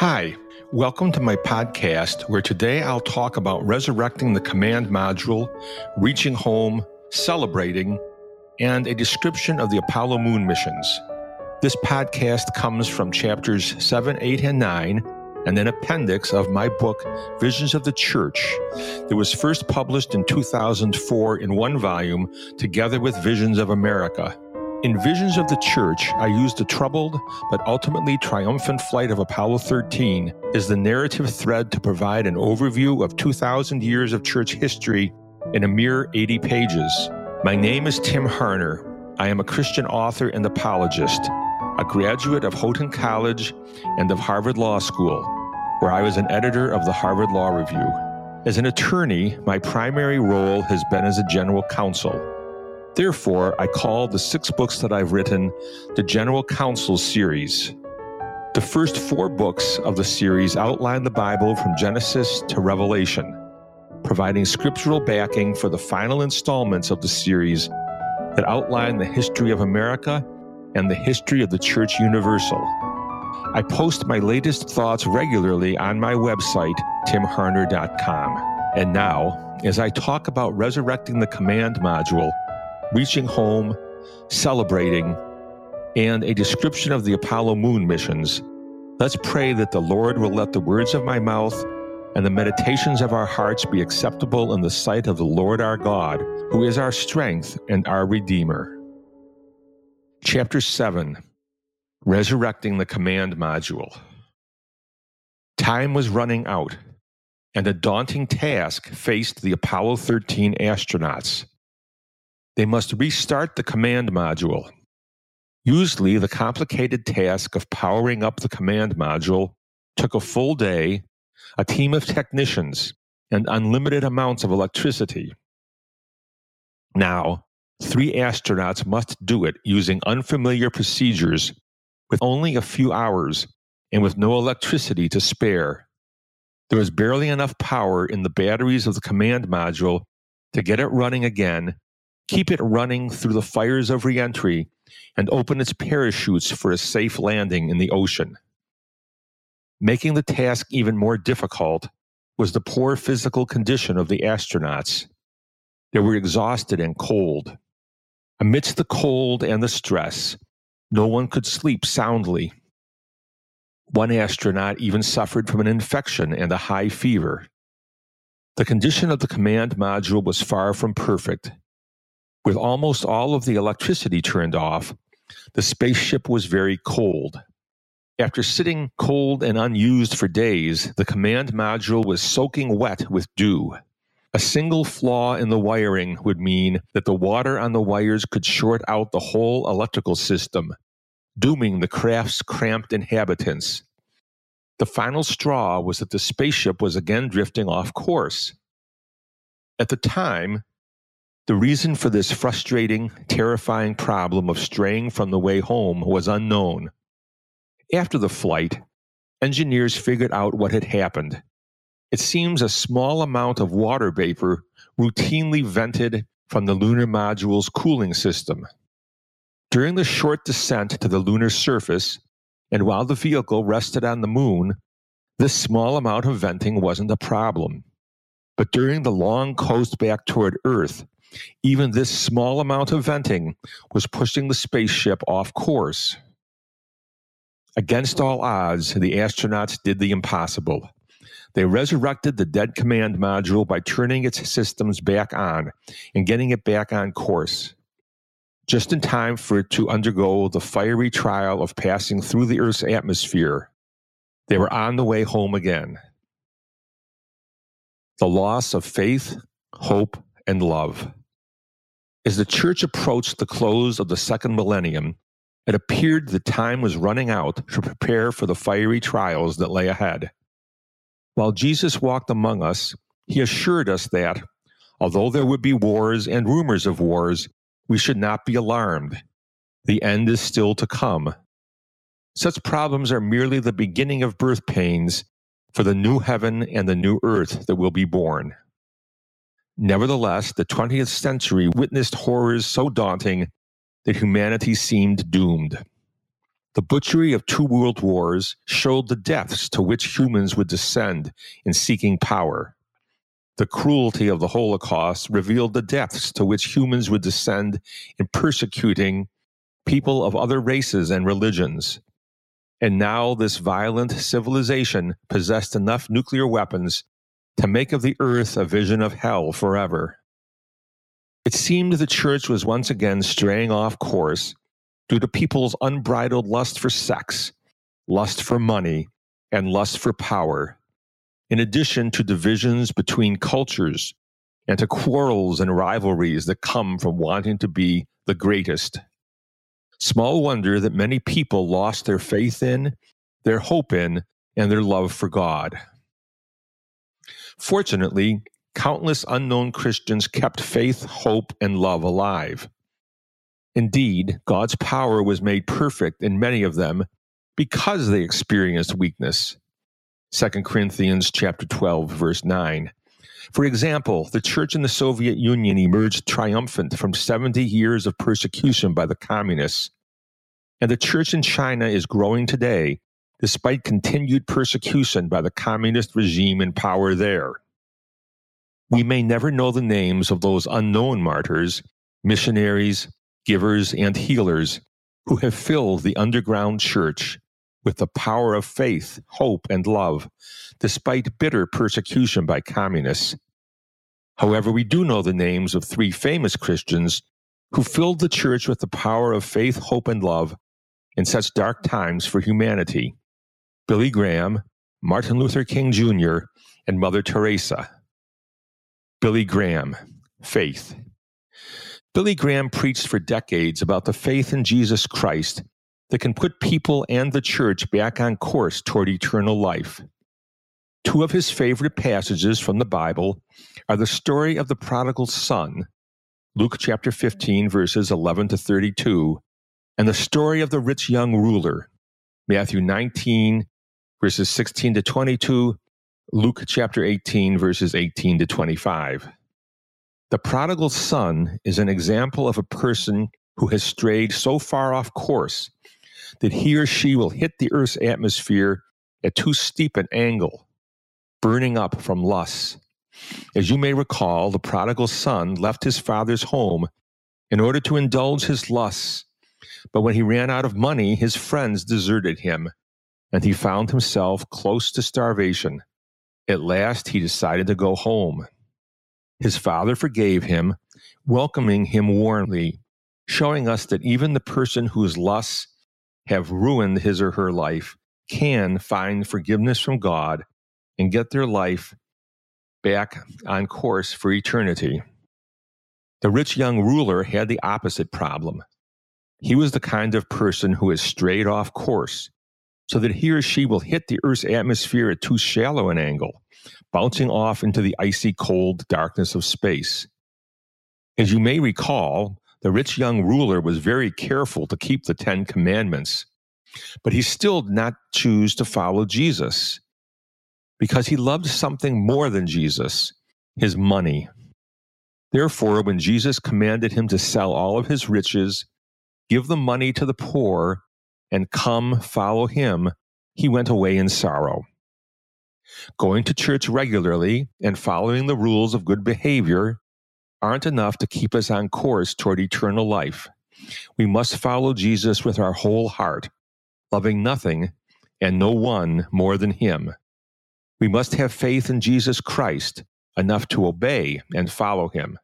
Hi, welcome to my podcast, where today I'll talk about resurrecting the command module, reaching home, celebrating, and a description of the Apollo moon missions. This podcast comes from chapters 7, 8, and 9, and an appendix of my book, Visions of the Church, that was first published in 2004 in one volume, together with Visions of America. In Visions of the Church, I use the troubled but ultimately triumphant flight of Apollo 13 as the narrative thread to provide an overview of 2,000 years of church history in a mere 80 pages. My name is Tim Harner. I am a Christian author and apologist, a graduate of Houghton College and of Harvard Law School, where I was an editor of the Harvard Law Review. As an attorney, my primary role has been as a general counsel. Therefore, I call the 6 books that I've written the General Counsel series. The first 4 books of the series outline the Bible from Genesis to Revelation, providing scriptural backing for the final installments of the series that outline the history of America and the history of the Church Universal. I post my latest thoughts regularly on my website, timharner.com. And now, as I talk about resurrecting the command module, reaching home, celebrating, and a description of the Apollo moon missions, let's pray that the Lord will let the words of my mouth and the meditations of our hearts be acceptable in the sight of the Lord our God, who is our strength and our Redeemer. Chapter 7, Resurrecting the Command Module. Time was running out, and a daunting task faced the Apollo 13 astronauts. They must restart the command module. Usually, the complicated task of powering up the command module took a full day, a team of technicians, and unlimited amounts of electricity. Now, 3 astronauts must do it using unfamiliar procedures, with only a few hours and with no electricity to spare. There was barely enough power in the batteries of the command module to get it running again, keep it running through the fires of reentry, and open its parachutes for a safe landing in the ocean. Making the task even more difficult was the poor physical condition of the astronauts. They were exhausted and cold. Amidst the cold and the stress, no one could sleep soundly. One astronaut even suffered from an infection and a high fever. The condition of the command module was far from perfect. With almost all of the electricity turned off, the spaceship was very cold. After sitting cold and unused for days, the command module was soaking wet with dew. A single flaw in the wiring would mean that the water on the wires could short out the whole electrical system, dooming the craft's cramped inhabitants. The final straw was that the spaceship was again drifting off course. At the time, the reason for this frustrating, terrifying problem of straying from the way home was unknown. After the flight, engineers figured out what had happened. It seems a small amount of water vapor routinely vented from the lunar module's cooling system. During the short descent to the lunar surface, and while the vehicle rested on the moon, this small amount of venting wasn't a problem. But during the long coast back toward Earth, even this small amount of venting was pushing the spaceship off course. Against all odds, the astronauts did the impossible. They resurrected the dead command module by turning its systems back on and getting it back on course, just in time for it to undergo the fiery trial of passing through the Earth's atmosphere. They were on the way home again. The loss of faith, hope, and love. As the Church approached the close of the second millennium, it appeared the time was running out to prepare for the fiery trials that lay ahead. While Jesus walked among us, he assured us that, although there would be wars and rumors of wars, we should not be alarmed. The end is still to come. Such problems are merely the beginning of birth pains for the new heaven and the new earth that will be born. Nevertheless, the 20th century witnessed horrors so daunting that humanity seemed doomed. The butchery of two world wars showed the depths to which humans would descend in seeking power. The cruelty of the Holocaust revealed the depths to which humans would descend in persecuting people of other races and religions. And now this violent civilization possessed enough nuclear weapons to make of the earth a vision of hell forever. It seemed the church was once again straying off course due to people's unbridled lust for sex, lust for money, and lust for power, in addition to divisions between cultures and to quarrels and rivalries that come from wanting to be the greatest. Small wonder that many people lost their faith in, their hope in, and their love for God. Fortunately, countless unknown Christians kept faith, hope, and love alive. Indeed, God's power was made perfect in many of them because they experienced weakness. 2 Corinthians chapter 12, verse 9. For example, the church in the Soviet Union emerged triumphant from 70 years of persecution by the communists, and the church in China is growing today despite continued persecution by the communist regime in power there. We may never know the names of those unknown martyrs, missionaries, givers, and healers who have filled the underground church with the power of faith, hope, and love, despite bitter persecution by communists. However, we do know the names of three famous Christians who filled the church with the power of faith, hope, and love in such dark times for humanity: Billy Graham, Martin Luther King Jr., and Mother Teresa. Billy Graham, faith. Billy Graham preached for decades about the faith in Jesus Christ that can put people and the church back on course toward eternal life. Two of his favorite passages from the Bible are the story of the prodigal son, Luke chapter 15, verses 11 to 32, and the story of the rich young ruler, Matthew 19, verses 16 to 22, Luke chapter 18, verses 18 to 25. The prodigal son is an example of a person who has strayed so far off course that he or she will hit the earth's atmosphere at too steep an angle, burning up from lusts. As you may recall, the prodigal son left his father's home in order to indulge his lusts, but when he ran out of money, his friends deserted him, and he found himself close to starvation. At last, he decided to go home. His father forgave him, welcoming him warmly, showing us that even the person whose lusts have ruined his or her life can find forgiveness from God and get their life back on course for eternity. The rich young ruler had the opposite problem. He was the kind of person who has strayed off course, so that he or she will hit the earth's atmosphere at too shallow an angle, bouncing off into the icy cold darkness of space. As you may recall, the rich young ruler was very careful to keep the Ten Commandments, but he still did not choose to follow Jesus because he loved something more than Jesus, his money. Therefore, when Jesus commanded him to sell all of his riches, give the money to the poor, and come follow him, he went away in sorrow. Going to church regularly and following the rules of good behavior aren't enough to keep us on course toward eternal life. We must follow Jesus with our whole heart, loving nothing and no one more than him. We must have faith in Jesus Christ, enough to obey and follow him.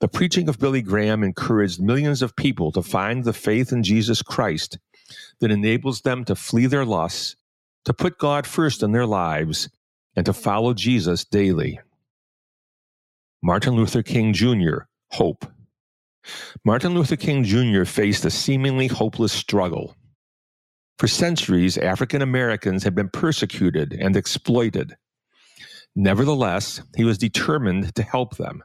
The preaching of Billy Graham encouraged millions of people to find the faith in Jesus Christ that enables them to flee their lusts, to put God first in their lives, and to follow Jesus daily. Martin Luther King Jr., hope. Martin Luther King Jr. faced a seemingly hopeless struggle. For centuries, African Americans had been persecuted and exploited. Nevertheless, he was determined to help them.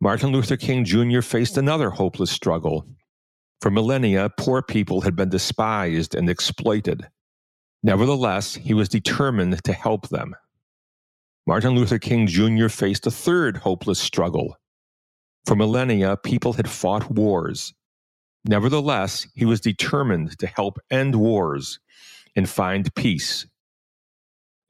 Martin Luther King Jr. faced another hopeless struggle. For millennia, poor people had been despised and exploited. Nevertheless, he was determined to help them. Martin Luther King Jr. faced a third hopeless struggle. For millennia, people had fought wars. Nevertheless, he was determined to help end wars and find peace.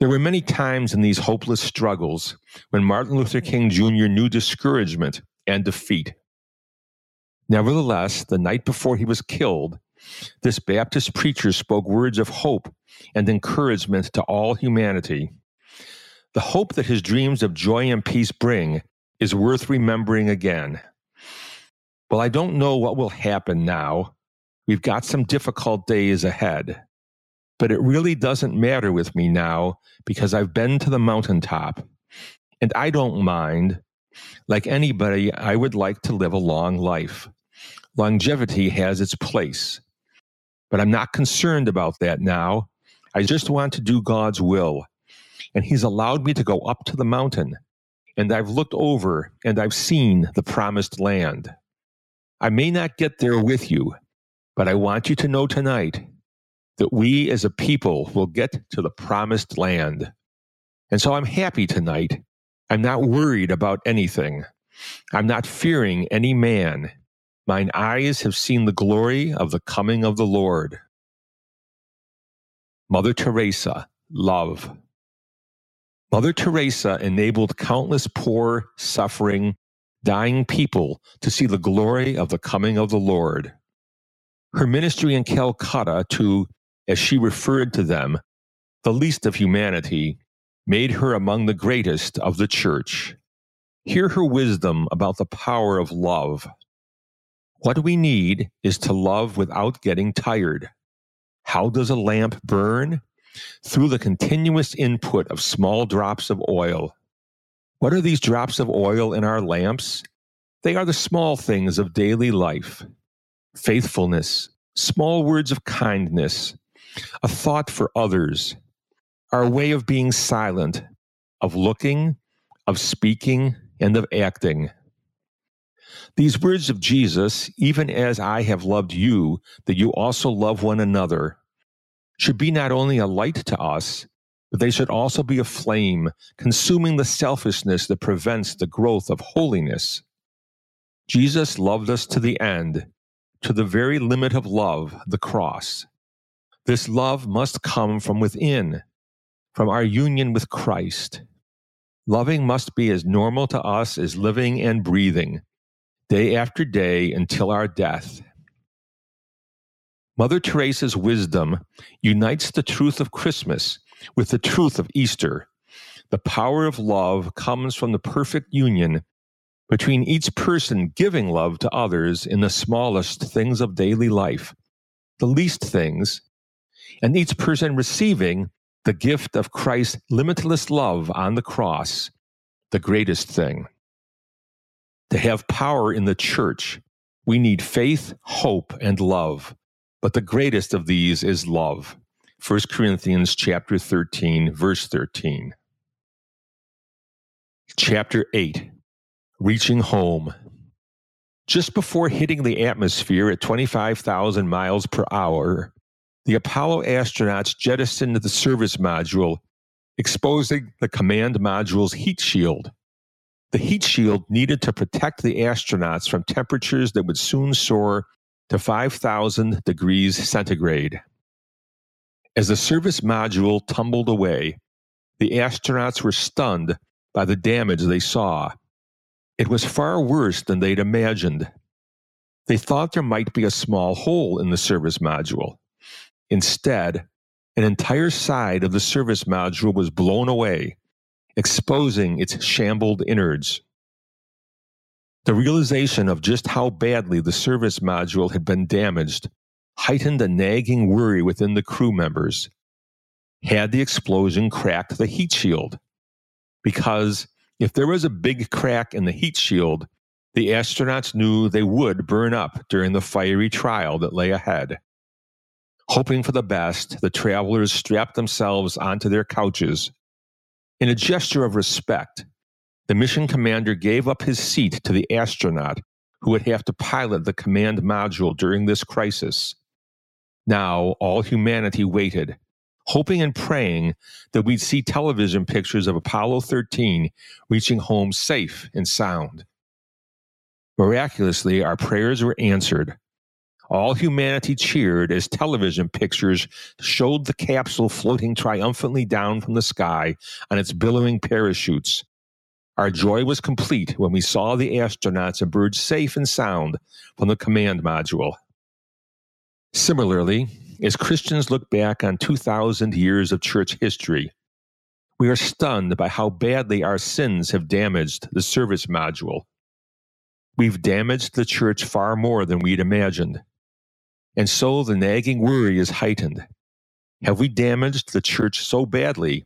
There were many times in these hopeless struggles when Martin Luther King Jr. knew discouragement and defeat. Nevertheless, the night before he was killed, this Baptist preacher spoke words of hope and encouragement to all humanity. The hope that his dreams of joy and peace bring is worth remembering again. Well, I don't know what will happen now. We've got some difficult days ahead. But it really doesn't matter with me now because I've been to the mountaintop. And I don't mind. Like anybody, I would like to live a long life. Longevity has its place. But I'm not concerned about that now. I just want to do God's will. And he's allowed me to go up to the mountain. And I've looked over and I've seen the promised land. I may not get there with you, but I want you to know tonight that we as a people will get to the promised land. And so I'm happy tonight. I'm not worried about anything. I'm not fearing any man. Mine eyes have seen the glory of the coming of the Lord. Mother Teresa, love. Mother Teresa enabled countless poor, suffering, dying people to see the glory of the coming of the Lord. Her ministry in Calcutta to, as she referred to them, the least of humanity, made her among the greatest of the church. Hear her wisdom about the power of love. What we need is to love without getting tired. How does a lamp burn? Through the continuous input of small drops of oil. What are these drops of oil in our lamps? They are the small things of daily life. Faithfulness, small words of kindness, a thought for others, our way of being silent, of looking, of speaking, and of acting. These words of Jesus, even as I have loved you, that you also love one another, should be not only a light to us, but they should also be a flame, consuming the selfishness that prevents the growth of holiness. Jesus loved us to the end, to the very limit of love, the cross. This love must come from within, from our union with Christ. Loving must be as normal to us as living and breathing, day after day until our death. Mother Teresa's wisdom unites the truth of Christmas with the truth of Easter. The power of love comes from the perfect union between each person giving love to others in the smallest things of daily life, the least things, and each person receiving the gift of Christ's limitless love on the cross, the greatest thing. To have power in the church, we need faith, hope, and love, but the greatest of these is love. 1 Corinthians chapter 13, verse 13. Chapter 8, Reaching Home. Just before hitting the atmosphere at 25,000 miles per hour, the Apollo astronauts jettisoned the service module, exposing the command module's heat shield. The heat shield needed to protect the astronauts from temperatures that would soon soar to 5,000 degrees centigrade. As the service module tumbled away, the astronauts were stunned by the damage they saw. It was far worse than they'd imagined. They thought there might be a small hole in the service module. Instead, an entire side of the service module was blown away, exposing its shambled innards. The realization of just how badly the service module had been damaged heightened a nagging worry within the crew members. Had the explosion cracked the heat shield? Because if there was a big crack in the heat shield, the astronauts knew they would burn up during the fiery trial that lay ahead. Hoping for the best, the travelers strapped themselves onto their couches. In a gesture of respect, the mission commander gave up his seat to the astronaut who would have to pilot the command module during this crisis. Now, all humanity waited, hoping and praying that we'd see television pictures of Apollo 13 reaching home safe and sound. Miraculously, our prayers were answered. All humanity cheered as television pictures showed the capsule floating triumphantly down from the sky on its billowing parachutes. Our joy was complete when we saw the astronauts emerge safe and sound from the command module. Similarly, as Christians look back on 2,000 years of church history, we are stunned by how badly our sins have damaged the service module. We've damaged the church far more than we'd imagined. And so the nagging worry is heightened. Have we damaged the church so badly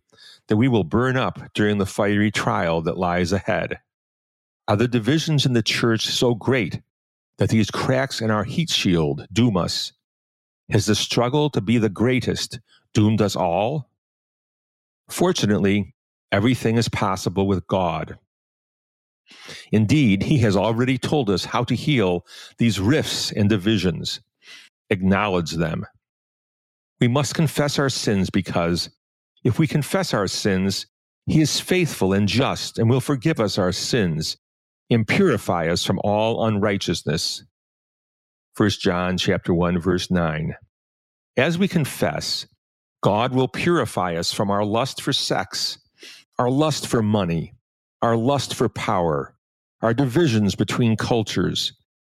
that we will burn up during the fiery trial that lies ahead? Are the divisions in the church so great that these cracks in our heat shield doom us? Has the struggle to be the greatest doomed us all? Fortunately, everything is possible with God. Indeed, He has already told us how to heal these rifts and divisions. Acknowledge them. We must confess our sins because, if we confess our sins, He is faithful and just and will forgive us our sins and purify us from all unrighteousness. 1 John chapter 1, verse 9. As we confess, God will purify us from our lust for sex, our lust for money, our lust for power, our divisions between cultures,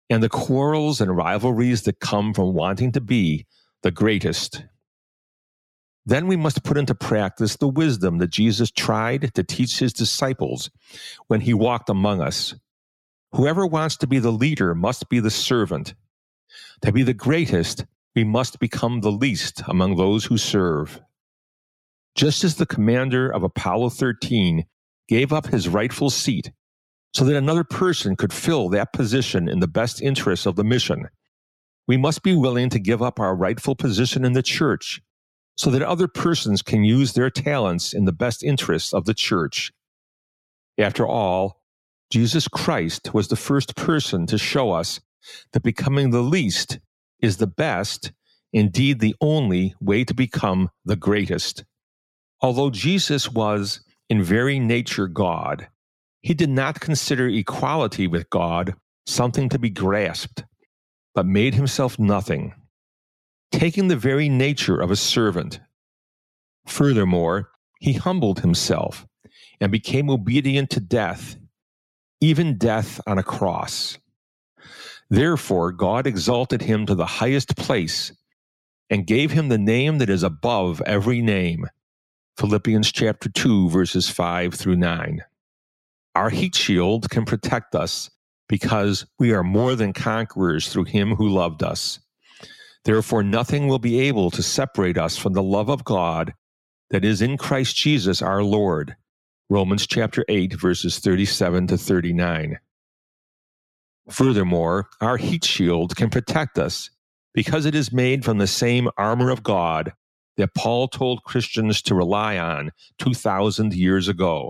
and the quarrels and rivalries that come from wanting to be the greatest. Then we must put into practice the wisdom that Jesus tried to teach His disciples when He walked among us. Whoever wants to be the leader must be the servant. To be the greatest, we must become the least among those who serve. Just as the commander of Apollo 13 gave up his rightful seat so that another person could fill that position in the best interests of the mission, we must be willing to give up our rightful position in the church so that other persons can use their talents in the best interests of the church. After all, Jesus Christ was the first person to show us that becoming the least is the best, indeed the only, way to become the greatest. Although Jesus was in very nature God, He did not consider equality with God something to be grasped, but made Himself nothing, taking the very nature of a servant. Furthermore, He humbled Himself and became obedient to death, even death on a cross. Therefore, God exalted Him to the highest place and gave Him the name that is above every name. Philippians chapter 2, verses 5 through 9. Our heat shield can protect us because we are more than conquerors through Him who loved us. Therefore, nothing will be able to separate us from the love of God that is in Christ Jesus our Lord. Romans chapter 8, verses 37 to 39. Furthermore, our heat shield can protect us because it is made from the same armor of God that Paul told Christians to rely on 2,000 years ago.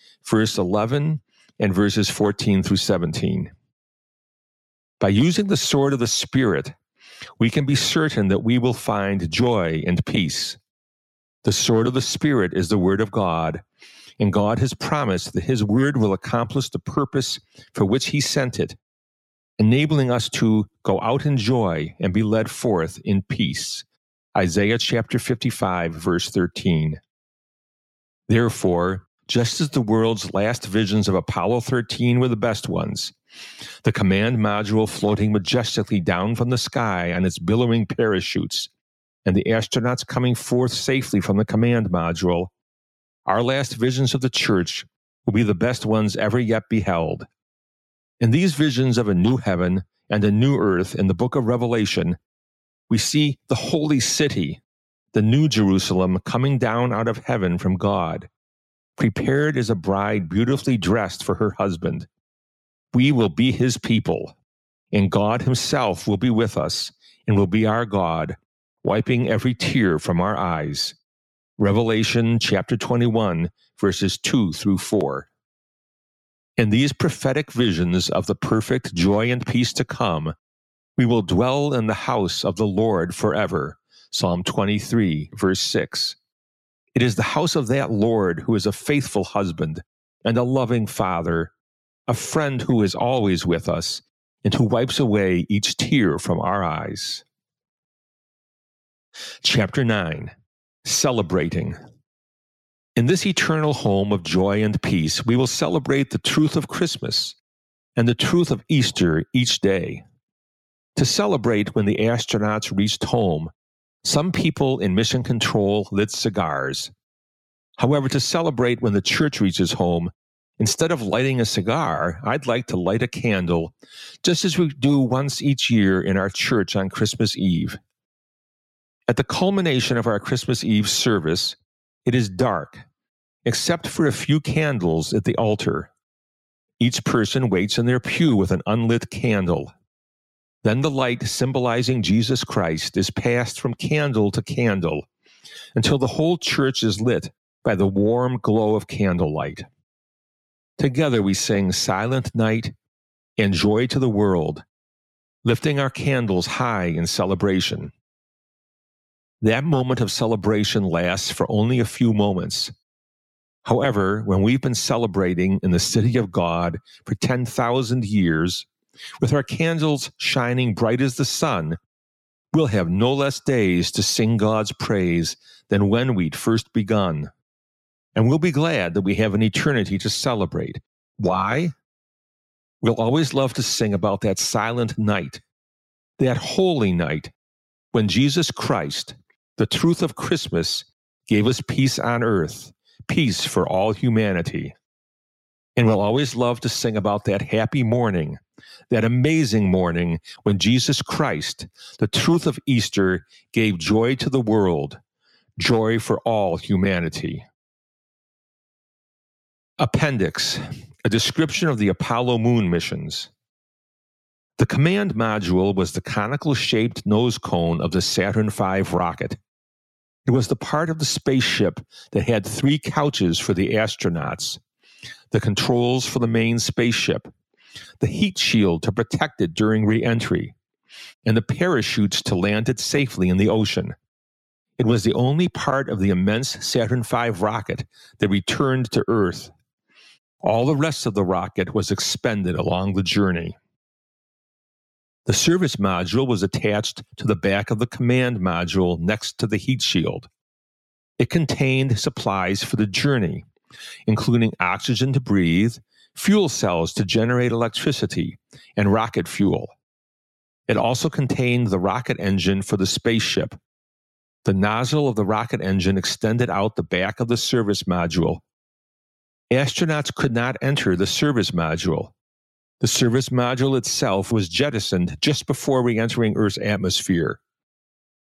verse 11, and verses 14 through 17. By using the sword of the Spirit, we can be certain that we will find joy and peace. The sword of the Spirit is the Word of God, and God has promised that His Word will accomplish the purpose for which He sent it, enabling us to go out in joy and be led forth in peace. Isaiah chapter 55, verse 13. Therefore, just as the world's last visions of Apollo 13 were the best ones, the command module floating majestically down from the sky on its billowing parachutes, and the astronauts coming forth safely from the command module, our last visions of the church will be the best ones ever yet beheld. In these visions of a new heaven and a new earth in the book of Revelation, we see the holy city, the new Jerusalem, coming down out of heaven from God, prepared as a bride beautifully dressed for her husband. We will be His people, and God Himself will be with us and will be our God, wiping every tear from our eyes. Revelation chapter 21, verses 2 through 4. In these prophetic visions of the perfect joy and peace to come, we will dwell in the house of the Lord forever. Psalm 23, verse 6. It is the house of that Lord who is a faithful husband and a loving father, a friend who is always with us and who wipes away each tear from our eyes. Chapter 9. Celebrating. In this eternal home of joy and peace, we will celebrate the truth of Christmas and the truth of Easter each day. To celebrate when the astronauts reached home, some people in mission control lit cigars. However, to celebrate when the church reaches home, instead of lighting a cigar, I'd like to light a candle, just as we do once each year in our church on Christmas Eve. At the culmination of our Christmas Eve service, it is dark, except for a few candles at the altar. Each person waits in their pew with an unlit candle. Then the light symbolizing Jesus Christ is passed from candle to candle until the whole church is lit by the warm glow of candlelight. Together we sing Silent Night and Joy to the World, lifting our candles high in celebration. That moment of celebration lasts for only a few moments. However, when we've been celebrating in the city of God for 10,000 years, with our candles shining bright as the sun, we'll have no less days to sing God's praise than when we'd first begun. And we'll be glad that we have an eternity to celebrate. Why? We'll always love to sing about that silent night, that holy night, when Jesus Christ, the truth of Christmas, gave us peace on earth, peace for all humanity. And we'll always love to sing about that happy morning, that amazing morning when Jesus Christ, the truth of Easter, gave joy to the world, joy for all humanity. Appendix, a description of the Apollo moon missions. The command module was the conical-shaped nose cone of the Saturn V rocket. It was the part of the spaceship that had three couches for the astronauts, the controls for the main spaceship, the heat shield to protect it during re-entry, and the parachutes to land it safely in the ocean. It was the only part of the immense Saturn V rocket that returned to Earth. All the rest of the rocket was expended along the journey. The service module was attached to the back of the command module next to the heat shield. It contained supplies for the journey, including oxygen to breathe, fuel cells to generate electricity, and rocket fuel. It also contained the rocket engine for the spaceship. The nozzle of the rocket engine extended out the back of the service module. Astronauts could not enter the service module. The service module itself was jettisoned just before re-entering Earth's atmosphere.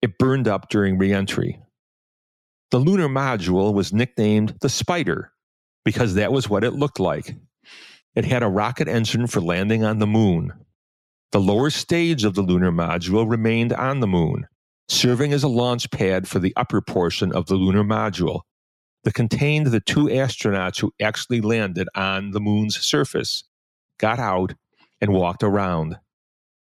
It burned up during re-entry. The lunar module was nicknamed the Spider because that was what it looked like. It had a rocket engine for landing on the moon. The lower stage of the lunar module remained on the moon, serving as a launch pad for the upper portion of the lunar module that contained the two astronauts who actually landed on the moon's surface, got out, and walked around.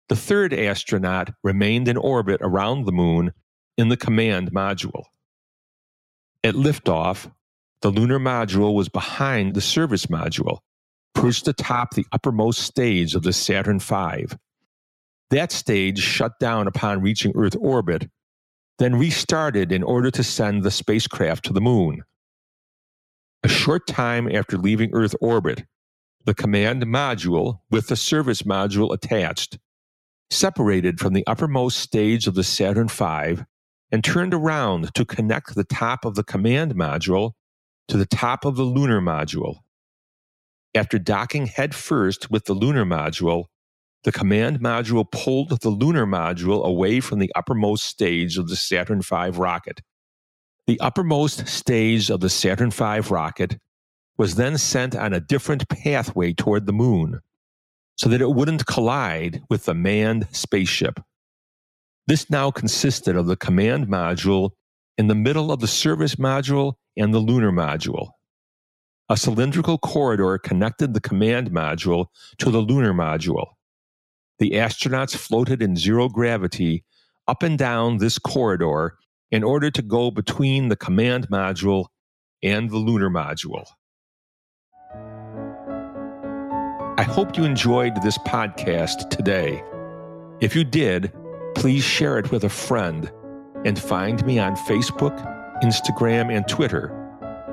The third astronaut remained in orbit around the moon in the command module. At liftoff, the lunar module was behind the service module, perched atop the uppermost stage of the Saturn V. That stage shut down upon reaching Earth orbit, then restarted in order to send the spacecraft to the moon. A short time after leaving Earth orbit, the command module, with the service module attached, separated from the uppermost stage of the Saturn V and turned around to connect the top of the command module to the top of the lunar module. After docking head first with the lunar module, the command module pulled the lunar module away from the uppermost stage of the Saturn V rocket. The uppermost stage of the Saturn V rocket was then sent on a different pathway toward the moon so that it wouldn't collide with the manned spaceship. This now consisted of the command module, in the middle of the service module, and the lunar module. A cylindrical corridor connected the command module to the lunar module. The astronauts floated in zero gravity up and down this corridor in order to go between the command module and the lunar module. I hope you enjoyed this podcast today. If you did, please share it with a friend and find me on Facebook, Instagram, and Twitter,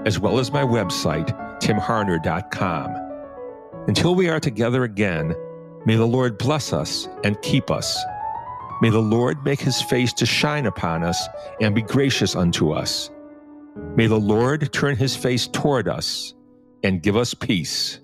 as well as my website, timharner.com. Until we are together again, may the Lord bless us and keep us. May the Lord make his face to shine upon us and be gracious unto us. May the Lord turn his face toward us and give us peace.